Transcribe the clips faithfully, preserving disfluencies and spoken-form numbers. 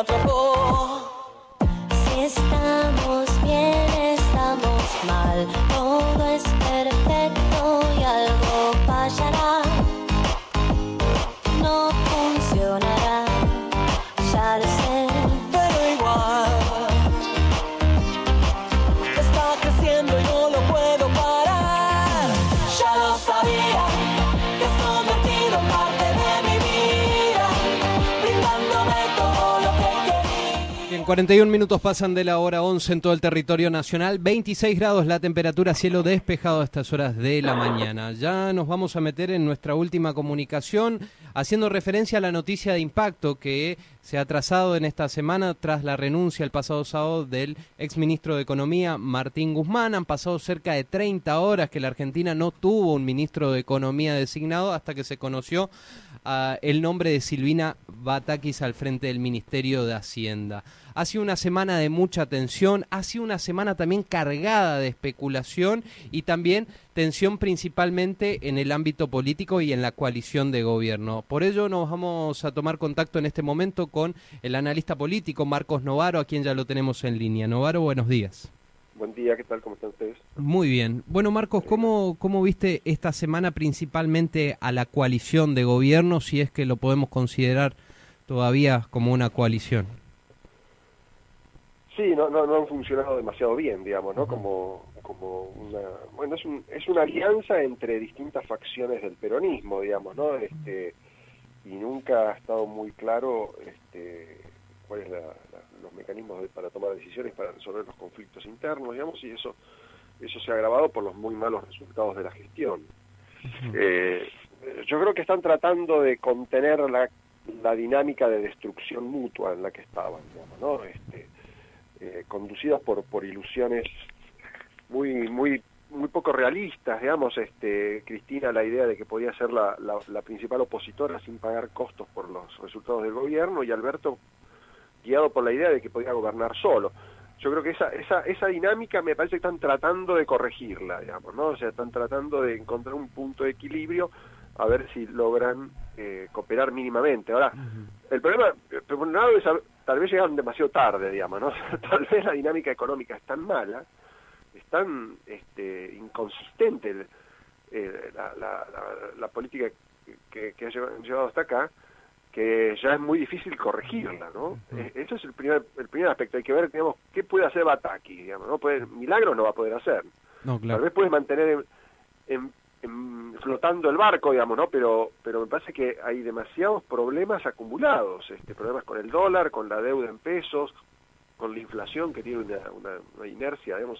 atrapó. Si estamos bien, estamos mal, todo es perfecto y algo fallará. No funcionará, ya lo sé, pero igual está creciendo y no lo puedo parar. Ya lo sabía, te has convertido en parte de mi vida, brindándome todo lo que quería. Bien, cuarenta y un minutos pasan de la hora once en todo el territorio nacional, veintiséis grados la temperatura, cielo despejado a estas horas de la mañana. Ya nos vamos a meter en nuestra última comunicación, haciendo referencia a la noticia de impacto que se ha trazado en esta semana tras la renuncia el pasado sábado del exministro de Economía, Martín Guzmán. Han pasado cerca de treinta horas que la Argentina no tuvo un ministro de Economía designado hasta que se conoció uh, el nombre de Silvina Batakis al frente del Ministerio de Hacienda. Ha sido una semana de mucha tensión, ha sido una semana también cargada de especulación y también tensión principalmente en el ámbito político y en la coalición de gobierno. Por ello nos vamos a tomar contacto en este momento con el analista político Marcos Novaro, a quien ya lo tenemos en línea. Novaro, buenos días. Buen día, ¿qué tal? ¿Cómo están ustedes? Muy bien. Bueno, Marcos, ¿cómo, cómo viste esta semana principalmente a la coalición de gobierno, si es que lo podemos considerar todavía como una coalición? Sí, no, no, no han funcionado demasiado bien, digamos, ¿no? Como, como una, bueno, es, un, es una alianza entre distintas facciones del peronismo, digamos, ¿no? Este, y nunca ha estado muy claro este, cuáles son los mecanismos de, para tomar decisiones, para resolver los conflictos internos, digamos, y eso, eso se ha agravado por los muy malos resultados de la gestión. Eh, yo creo que están tratando de contener la, la dinámica de destrucción mutua en la que estaban, digamos, ¿no? Este, Eh, conducidas por por ilusiones muy muy muy poco realistas, digamos. este Cristina, la idea de que podía ser la, la, la principal opositora sin pagar costos por los resultados del gobierno, y Alberto guiado por la idea de que podía gobernar solo. Yo creo que esa esa esa dinámica me parece que están tratando de corregirla, digamos, ¿no? O sea, están tratando de encontrar un punto de equilibrio, a ver si logran eh, cooperar mínimamente. Ahora, el problema, por un lado, es tal vez llegaron demasiado tarde, digamos, ¿no? Tal vez la dinámica económica es tan mala, es tan este, inconsistente el, eh, la, la, la, la política que, que ha llevado hasta acá, que ya es muy difícil corregirla, ¿no? Eso es el primer el primer aspecto. Hay que ver, digamos, qué puede hacer Batakis, digamos, ¿no? Puede, milagros no va a poder hacer. No, claro. Tal vez puede mantener en, en flotando el barco, digamos, ¿no? Pero pero me parece que hay demasiados problemas acumulados, este problemas con el dólar, con la deuda en pesos, con la inflación que tiene una, una, una inercia, digamos,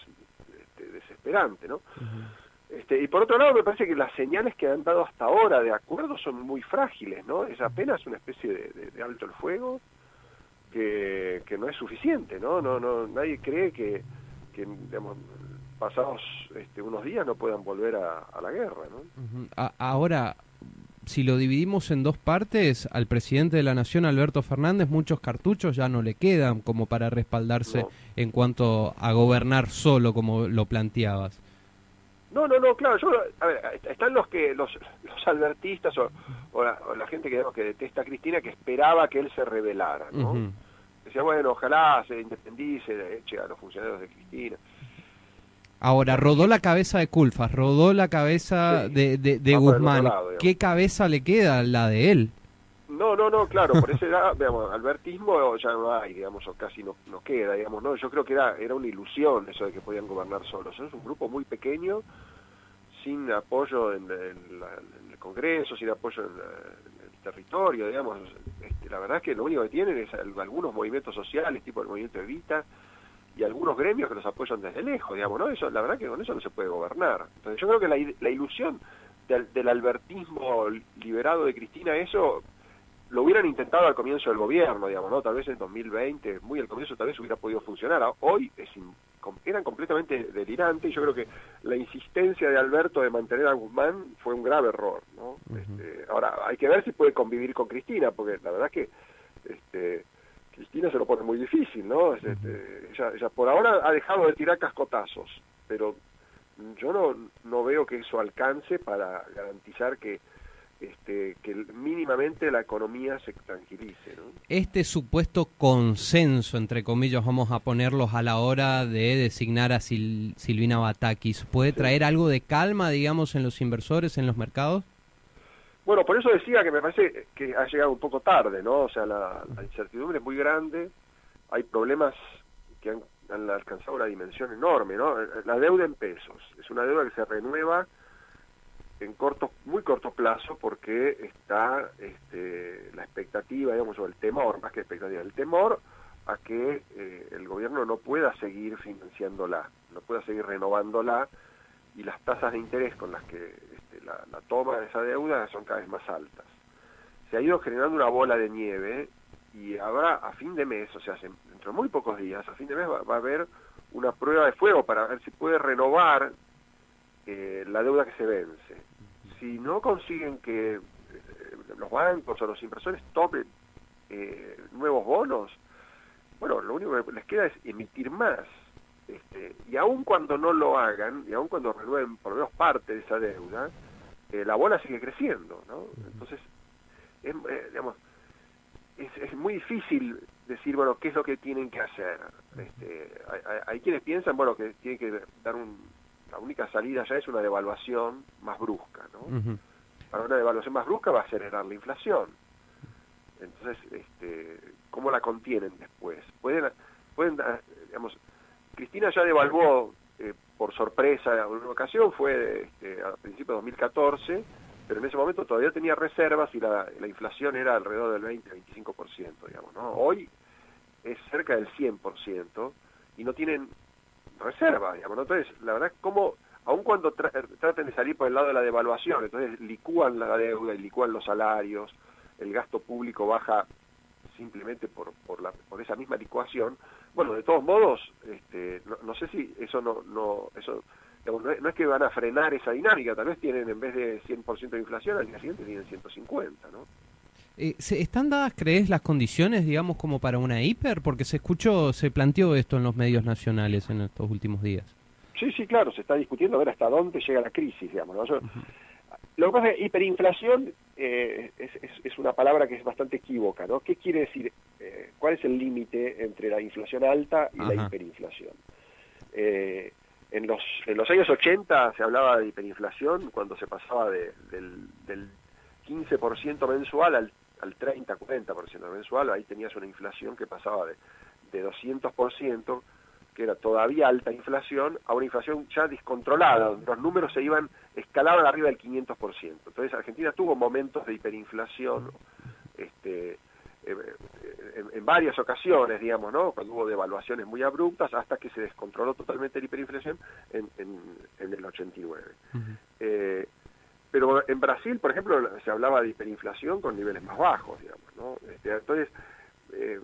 este, desesperante, ¿no? Uh-huh. Este, y por otro lado, me parece que las señales que han dado hasta ahora de acuerdo son muy frágiles, ¿no? Es apenas una especie de, de, de alto el fuego que, que no es suficiente, ¿no? No, no, nadie cree que, que digamos, pasados este, unos días no puedan volver a, a la guerra, ¿no? Uh-huh. A- ahora, si lo dividimos en dos partes, al presidente de la Nación, Alberto Fernández, muchos cartuchos ya no le quedan como para respaldarse no. en cuanto a gobernar solo, como lo planteabas. No, no, no, claro. Yo, a ver, están los que los, los albertistas o, o, la, o la gente que, que detesta a Cristina, que esperaba que él se rebelara, ¿no? Uh-huh. Decía, bueno, ojalá se independice, eche a los funcionarios de Cristina. Ahora, rodó la cabeza de Kulfas, rodó la cabeza sí, de, de, de Guzmán. Lado, ¿qué cabeza le queda? ¿La de él? No, no, no, claro, por ese lado, digamos, albertismo ya no hay, digamos, o casi no, no queda, digamos, ¿no? Yo creo que era, era una ilusión eso de que podían gobernar solos. Es un grupo muy pequeño, sin apoyo en, en, la, en el Congreso, sin apoyo en, la, en el territorio, digamos. Este, la verdad es que lo único que tienen es algunos movimientos sociales, tipo el movimiento Evita, y algunos gremios que los apoyan desde lejos, digamos, ¿no? Eso, la verdad que con eso no se puede gobernar. Entonces yo creo que la, la ilusión del, del albertismo liberado de Cristina, eso lo hubieran intentado al comienzo del gobierno, digamos, ¿no? Tal vez en dos mil veinte, muy al comienzo, tal vez hubiera podido funcionar. Hoy es, eran completamente delirantes, y yo creo que la insistencia de Alberto de mantener a Guzmán fue un grave error, ¿no? Uh-huh. Este, ahora, hay que ver si puede convivir con Cristina, porque la verdad que... este Cristina se lo pone muy difícil, ¿no? Este, ella, ella por ahora ha dejado de tirar cascotazos, pero yo no, no veo que eso alcance para garantizar que este, que mínimamente la economía se tranquilice, ¿no? Este supuesto consenso, entre comillas, vamos a ponerlos a la hora de designar a Sil- Silvina Batakis, ¿puede sí. traer algo de calma, digamos, en los inversores, en los mercados? Bueno, por eso decía que me parece que ha llegado un poco tarde, ¿no? O sea, la, la incertidumbre es muy grande, hay problemas que han, han alcanzado una dimensión enorme, ¿no? La deuda en pesos, es una deuda que se renueva en corto, muy corto plazo, porque está este, la expectativa, digamos, o el temor, más que expectativa, el temor a que eh, el gobierno no pueda seguir financiándola, no pueda seguir renovándola, y las tasas de interés con las que este, la, la toma de esa deuda son cada vez más altas. Se ha ido generando una bola de nieve y habrá a fin de mes, o sea, dentro de muy pocos días, a fin de mes va, va a haber una prueba de fuego para ver si puede renovar eh, la deuda que se vence. Si no consiguen que eh, los bancos o los inversores tomen eh, nuevos bonos, bueno, lo único que les queda es emitir más. Este, y aun cuando no lo hagan, y aun cuando renueven por lo menos parte de esa deuda, eh, la bola sigue creciendo, ¿no? Entonces, es, eh, digamos, es, es muy difícil decir, bueno, qué es lo que tienen que hacer. Este, hay, hay, hay quienes piensan, bueno, que tienen que dar un... La única salida ya es una devaluación más brusca, ¿no? Uh-huh. Para una devaluación más brusca va a acelerar la inflación. Entonces, este, ¿cómo la contienen después? Pueden, pueden digamos... Cristina ya devaluó eh, por sorpresa en una ocasión, fue este, a principios de dos mil catorce, pero en ese momento todavía tenía reservas y la, la inflación era alrededor del veinte a veinticinco por ciento, digamos, ¿no? Hoy es cerca del cien por ciento y no tienen reservas, digamos, ¿no? Entonces, la verdad, como aun cuando tra traten de salir por el lado de la devaluación, entonces licúan la deuda y licúan los salarios, el gasto público baja simplemente por por, la, por esa misma licuación. Bueno, de todos modos, este, no, no sé si eso no no eso digamos, no, es, no es que van a frenar esa dinámica, tal vez tienen en vez de cien por ciento de inflación, al día siguiente tienen ciento cincuenta, ¿no? Eh, ¿se ¿Están dadas, crees, las condiciones, digamos, como para una hiper? Porque se escuchó, se planteó esto en los medios nacionales en estos últimos días. Sí, sí, claro, se está discutiendo a ver hasta dónde llega la crisis, digamos, ¿no? Yo, uh-huh. Lo que pasa es que hiperinflación eh, es, es, es una palabra que es bastante equívoca, ¿no? ¿Qué quiere decir? Eh, ¿Cuál es el límite entre la inflación alta y Ajá. la hiperinflación? Eh, en, los, en los años ochenta se hablaba de hiperinflación cuando se pasaba de, del, del quince por ciento mensual al, al treinta, cuarenta por ciento mensual. Ahí tenías una inflación que pasaba de, de doscientos por ciento, que era todavía alta inflación, a una inflación ya descontrolada. Los números se iban, escalaban arriba del quinientos por ciento. Entonces Argentina tuvo momentos de hiperinflación este, en, en varias ocasiones, digamos, ¿no? Cuando hubo devaluaciones muy abruptas, hasta que se descontroló totalmente la hiperinflación en, en, en el ochenta y nueve. Uh-huh. Eh, pero en Brasil, por ejemplo, se hablaba de hiperinflación con niveles más bajos, digamos, ¿no? Este, entonces... Eh,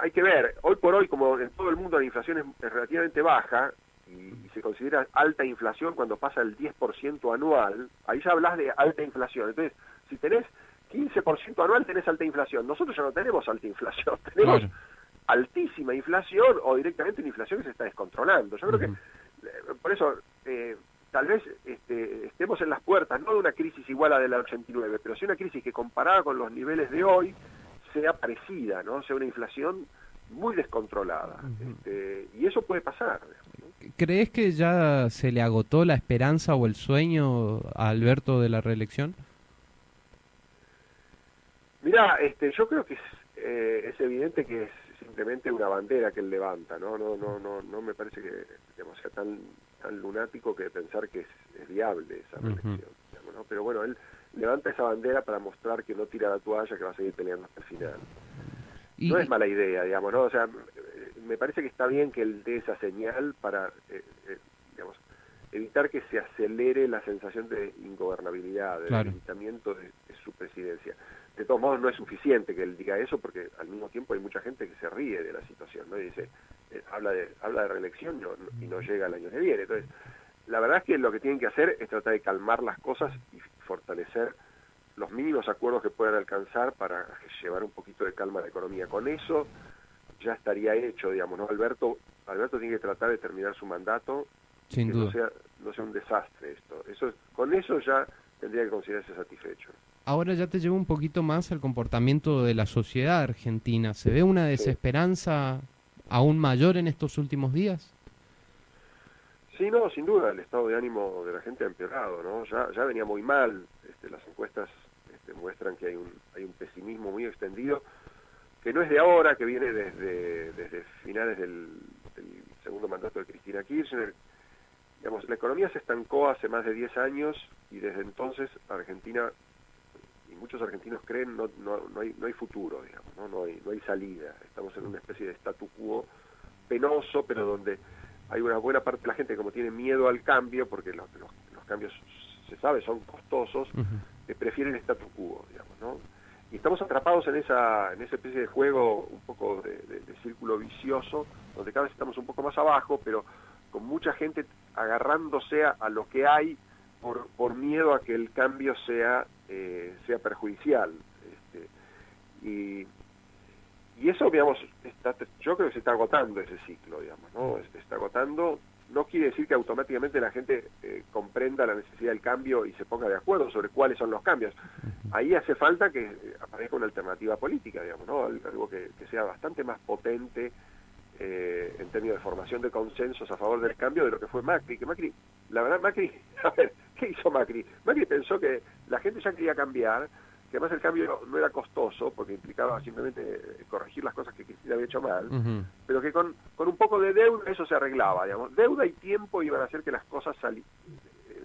hay que ver, hoy por hoy, como en todo el mundo la inflación es, es relativamente baja y, y se considera alta inflación cuando pasa el diez por ciento anual, ahí ya hablas de alta inflación. Entonces, si tenés quince por ciento anual, tenés alta inflación. Nosotros ya no tenemos alta inflación, tenemos claro. altísima inflación o directamente una inflación que se está descontrolando. Yo creo uh-huh. que, por eso, eh, tal vez este, estemos en las puertas, no de una crisis igual a de la ochenta y nueve, pero sí una crisis que comparada con los niveles de hoy, sea parecida, ¿no? Sea una inflación muy descontrolada. Uh-huh. este, y eso puede pasar, ¿no? ¿Crees que ya se le agotó la esperanza o el sueño a Alberto de la reelección? Mirá, este, yo creo que es, eh, es evidente que es simplemente una bandera que él levanta, ¿no? No, no, no, no me parece que digamos, sea tan, tan lunático que pensar que es, es viable esa reelección. Uh-huh. digamos, ¿no? Pero bueno, él levanta esa bandera para mostrar que no tira la toalla, que va a seguir peleando hasta el final. Y... No es mala idea, digamos, ¿no? O sea, me parece que está bien que él dé esa señal para, eh, eh, digamos, evitar que se acelere la sensación de ingobernabilidad, del debilitamiento de, de su presidencia. De todos modos, no es suficiente que él diga eso, porque al mismo tiempo hay mucha gente que se ríe de la situación, ¿no? Y dice, eh, habla de habla de reelección no, no, y no llega el año que viene. Entonces, la verdad es que lo que tienen que hacer es tratar de calmar las cosas y fortalecer los mínimos acuerdos que puedan alcanzar para llevar un poquito de calma a la economía. Con eso ya estaría hecho, digamos, ¿no? Alberto Alberto tiene que tratar de terminar su mandato, sin duda. No sea, no sea un desastre esto. Eso, con eso ya tendría que considerarse satisfecho. Ahora ya te llevo un poquito más al comportamiento de la sociedad argentina. ¿Se ve una desesperanza sí. aún mayor en estos últimos días? Sí, no, sin duda, el estado de ánimo de la gente ha empeorado, ¿no? Ya, ya venía muy mal, este, las encuestas este, muestran que hay un, hay un pesimismo muy extendido, que no es de ahora, que viene desde, desde finales del, del segundo mandato de Cristina Kirchner. Digamos, la economía se estancó hace más de diez años y desde entonces Argentina, y muchos argentinos creen, no, no, no, hay, no hay futuro, digamos, ¿no? No hay, no hay salida. Estamos en una especie de statu quo penoso, pero donde hay una buena parte de la gente que como tiene miedo al cambio, porque los, los, los cambios, se sabe, son costosos, uh-huh. eh, prefieren el statu quo, digamos, ¿no? Y estamos atrapados en esa en esa especie de juego, un poco de, de, de círculo vicioso, donde cada vez estamos un poco más abajo, pero con mucha gente agarrándose a, a lo que hay por, por miedo a que el cambio sea, eh, sea perjudicial. Este, y... Y eso, digamos, está, yo creo que se está agotando ese ciclo, digamos, ¿no? Se está agotando, no quiere decir que automáticamente la gente eh, comprenda la necesidad del cambio y se ponga de acuerdo sobre cuáles son los cambios. Ahí hace falta que aparezca una alternativa política, digamos, ¿no? Algo que, que sea bastante más potente eh, en términos de formación de consensos a favor del cambio de lo que fue Macri. Que Macri, la verdad, Macri, a ver, ¿qué hizo Macri? Macri pensó que la gente ya quería cambiar, que además el cambio no era costoso, porque implicaba simplemente corregir las cosas que Cristina había hecho mal, uh-huh. pero que con, con un poco de deuda eso se arreglaba, digamos. Deuda y tiempo iban a hacer que las cosas sali- eh,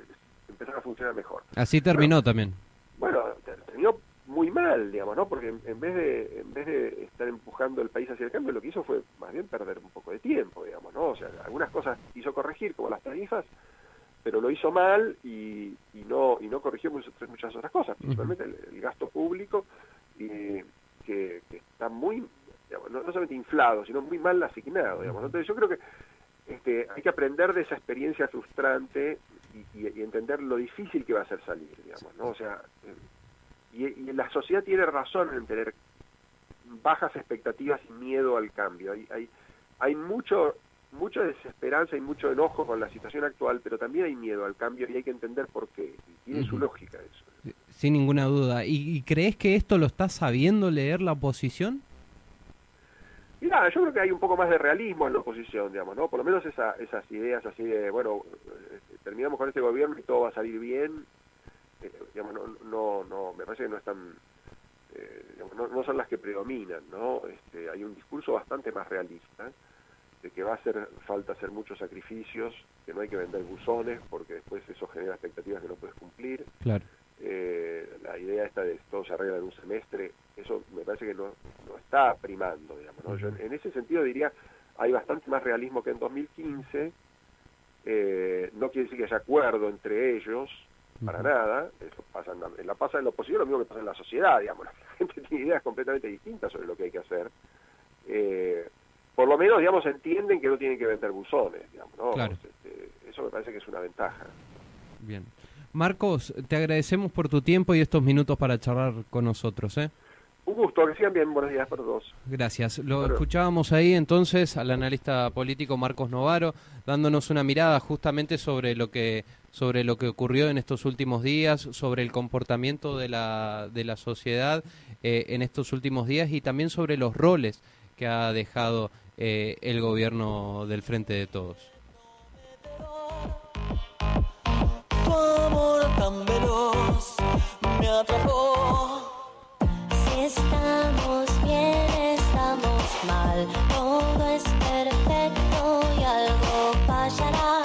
empezaran a funcionar mejor. Así terminó bueno, también. Bueno, terminó muy mal, digamos, ¿no? Porque en, en vez de en vez de estar empujando el país hacia el cambio, lo que hizo fue más bien perder un poco de tiempo, digamos, ¿no? O sea, algunas cosas hizo corregir, como las tarifas, pero lo hizo mal y, y no y no corrigió muchas, muchas otras cosas, principalmente el, el gasto público, eh, que, que está muy, digamos, no, no solamente inflado, sino muy mal asignado, digamos. Entonces yo creo que este, hay que aprender de esa experiencia frustrante y, y, y entender lo difícil que va a ser salir, digamos, ¿no? O sea, y, y la sociedad tiene razón en tener bajas expectativas y miedo al cambio. Hay, hay, hay mucho... mucha desesperanza y mucho enojo con la situación actual, pero también hay miedo al cambio y hay que entender por qué. Tiene uh-huh. su lógica eso. Sin ninguna duda. ¿Y, y crees que esto lo está sabiendo leer la oposición? Mirá, yo creo que hay un poco más de realismo en la oposición, digamos, ¿no? Por lo menos esa, esas ideas así de, bueno, este, terminamos con este gobierno y todo va a salir bien. Eh, digamos, no, no, no, me parece que no están... Eh, digamos, no, no son las que predominan, ¿no? Este, hay un discurso bastante más realista, de que va a hacer falta hacer muchos sacrificios, que no hay que vender buzones, porque después eso genera expectativas que no puedes cumplir. Claro. Eh, la idea esta de todo se arregla en un semestre, eso me parece que no, no está primando, digamos, ¿no? Yo en, en ese sentido diría, hay bastante más realismo que en dos mil quince, eh, no quiere decir que haya acuerdo entre ellos, para uh-huh. nada, eso pasa en la, en la pasa en la oposición, lo mismo que pasa en la sociedad, digamos, la gente tiene ideas completamente distintas sobre lo que hay que hacer. Eh, Por lo menos, digamos, entienden que no tienen que vender buzones, digamos, ¿no? Claro. Este, eso me parece que es una ventaja. Bien. Marcos, te agradecemos por tu tiempo y estos minutos para charlar con nosotros, ¿eh? Un gusto, que sigan bien, buenos días para todos. Gracias. Lo bueno. Escuchábamos ahí entonces al analista político Marcos Novaro, dándonos una mirada justamente sobre lo que sobre lo que ocurrió en estos últimos días, sobre el comportamiento de la, de la sociedad eh, en estos últimos días y también sobre los roles que ha dejado eh, el gobierno del Frente de Todos. Tu amor tan veloz me atrapó. Si estamos bien, estamos mal. Todo es perfecto y algo fallará.